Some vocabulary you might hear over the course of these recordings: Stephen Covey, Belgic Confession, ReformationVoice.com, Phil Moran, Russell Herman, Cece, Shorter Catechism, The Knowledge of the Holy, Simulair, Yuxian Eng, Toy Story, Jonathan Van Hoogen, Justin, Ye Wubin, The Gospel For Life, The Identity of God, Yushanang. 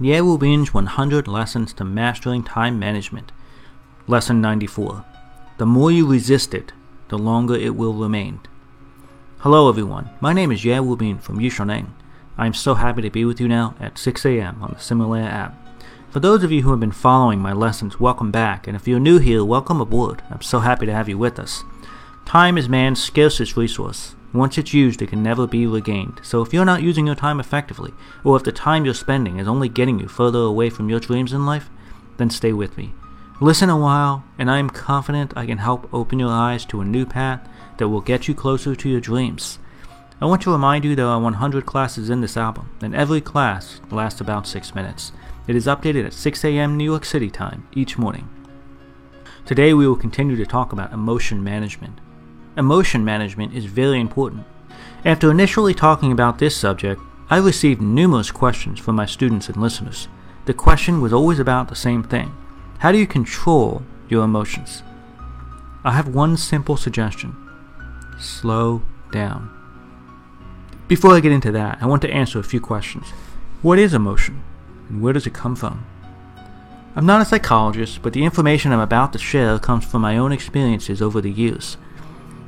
Ye Wubin's 100 Lessons to Mastering Time Management. Lesson 94. The more you resist it, the longer it will remain. Hello everyone, my name is Ye Wubin from Yuxian Eng. I am so happy to be with you now at 6 a.m. on the Simulair app. For those of you who have been following my lessons, welcome back, and if you're new here, welcome aboard. I'm so happy to have you with us. Time is man's scarcest resource. Once it's used, it can never be regained. So if you're not using your time effectively, or if the time you're spending is only getting you further away from your dreams in life, then stay with me. Listen a while, and I am confident I can help open your eyes to a new path that will get you closer to your dreams. I want to remind you there are 100 classes in this album, and every class lasts about 6 minutes. It is updated at 6 a.m. New York City time each morning. Today we will continue to talk about emotion management. Emotion management is very important. After initially talking about this subject, I received numerous questions from my students and listeners. The question was always about the same thing. How do you control your emotions? I have one simple suggestion. Slow down. Before I get into that, I want to answer a few questions. What is emotion, and where does it come from? I'm not a psychologist, but the information I'm about to share comes from my own experiences over the years.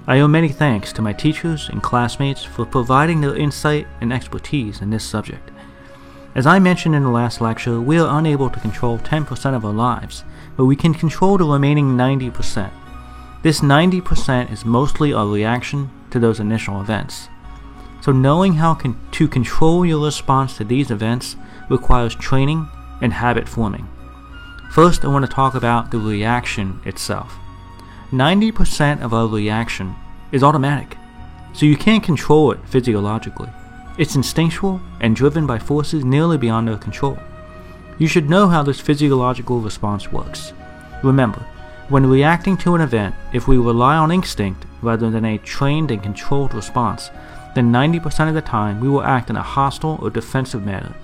I owe many thanks to my teachers and classmates for providing their insight and expertise in this subject. As I mentioned in the last lecture, we are unable to control 10% of our lives, but we can control the remaining 90%. This 90% is mostly our reaction to those initial events. So knowing how to control your response to these events requires training and habit forming. First, I want to talk about the reaction itself. 90% of our reaction is automatic, so you can't control it physiologically. It's instinctual and driven by forces nearly beyond our control. You should know how this physiological response works. Remember, when reacting to an event, if we rely on instinct rather than a trained and controlled response, then 90% of the time we will act in a hostile or defensive manner.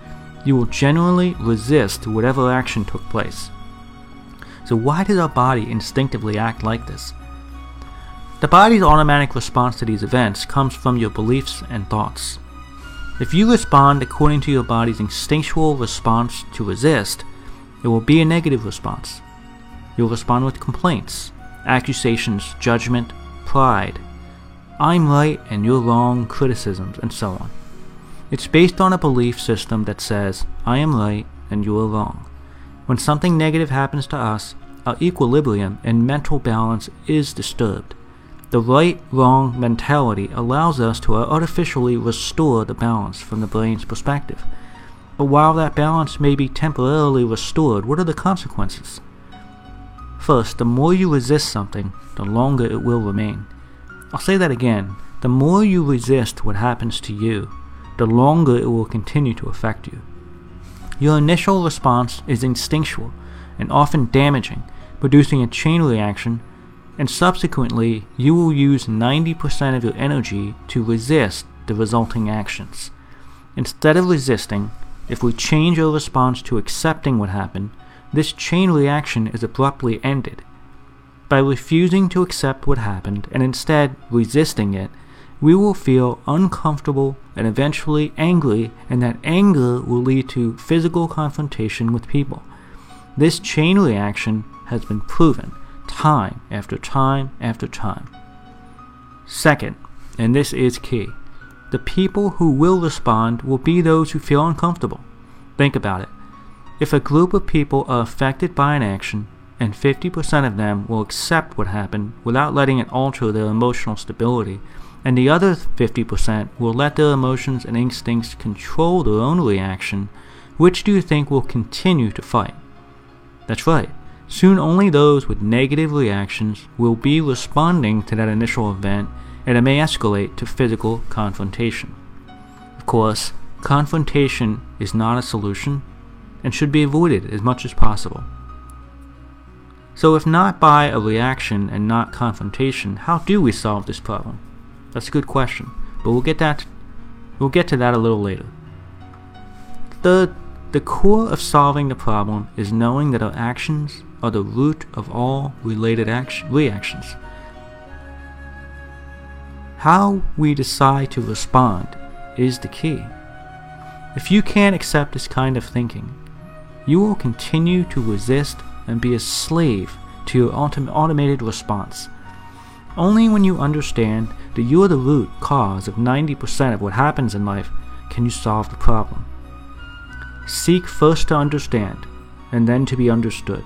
You will generally resist whatever action took place. So why does our body instinctively act like this? The body's automatic response to these events comes from your beliefs and thoughts. If you respond according to your body's instinctual response to resist, it will be a negative response. You'll respond with complaints, accusations, judgment, pride, I'm right and you're wrong criticisms, and so on. It's based on a belief system that says, I am right and you are wrong. When something negative happens to us, our equilibrium and mental balance is disturbed. The right-wrong mentality allows us to artificially restore the balance from the brain's perspective. But while that balance may be temporarily restored, what are the consequences? First, the more you resist something, the longer it will remain. I'll say that again. The more you resist what happens to you, the longer it will continue to affect you. Your initial response is instinctual and often damaging, producing a chain reaction, and subsequently you will use 90% of your energy to resist the resulting actions. Instead of resisting, if we change our response to accepting what happened, this chain reaction is abruptly ended. By refusing to accept what happened and instead resisting it, we will feel uncomfortable and eventually angry, and that anger will lead to physical confrontation with people. This chain reaction has been proven time after time after time. Second, and this is key, the people who will respond will be those who feel uncomfortable. Think about it. If a group of people are affected by an action, and 50% of them will accept what happened without letting it alter their emotional stability, and the other 50% will let their emotions and instincts control their own reaction, which do you think will continue to fight? That's right. Soon only those with negative reactions will be responding to that initial event, and it may escalate to physical confrontation. Of course, confrontation is not a solution and should be avoided as much as possible. So if not by a reaction and not confrontation, how do we solve this problem? That's a good question, but we'll get to that a little later. The core of solving the problem is knowing that our actions are the root of all related reactions. How we decide to respond is the key. If you can't accept this kind of thinking, you will continue to resist and be a slave to your automated response. Only when you understand that you are the root cause of 90% of what happens in life can you solve the problem. Seek first to understand, and then to be understood.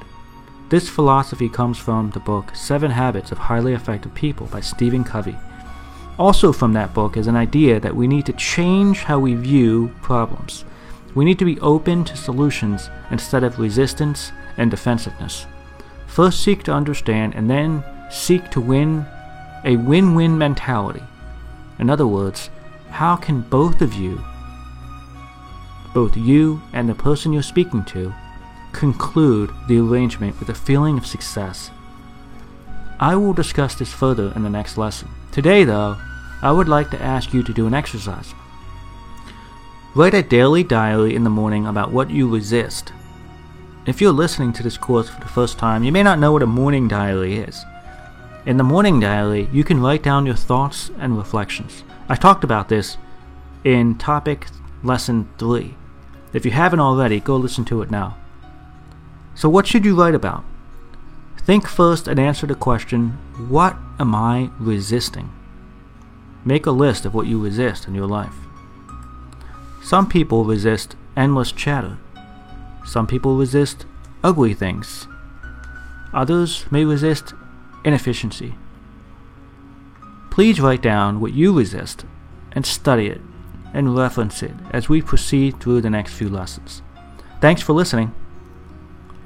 This philosophy comes from the book 7 Habits of Highly Effective People by Stephen Covey. Also from that book is an idea that we need to change how we view problems. We need to be open to solutions instead of resistance and defensiveness. First seek to understand and then seek to win, a win-win mentality. In other words, how can both of you, both you and the person you're speaking to, conclude the arrangement with a feeling of success? I will discuss this further in the next lesson. Today though, I would like to ask you to do an exercise. Write a daily diary in the morning about what you resist. If you're listening to this course for the first time, you may not know what a morning diary is. In the morning diary, you can write down your thoughts and reflections. I talked about this in topic lesson 3. If you haven't already, go listen to it now. So what should you write about? Think first and answer the question, what am I resisting? Make a list of what you resist in your life. Some people resist endless chatter. Some people resist ugly things. Others may resist inefficiency. Please write down what you resist and study it and reference it as we proceed through the next few lessons. Thanks for listening.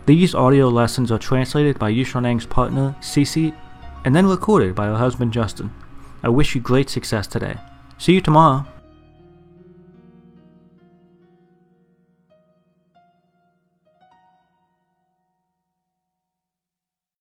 These audio lessons are translated by Yushanang's partner, Cece, and then recorded by her husband, Justin. I wish you great success today. See you tomorrow.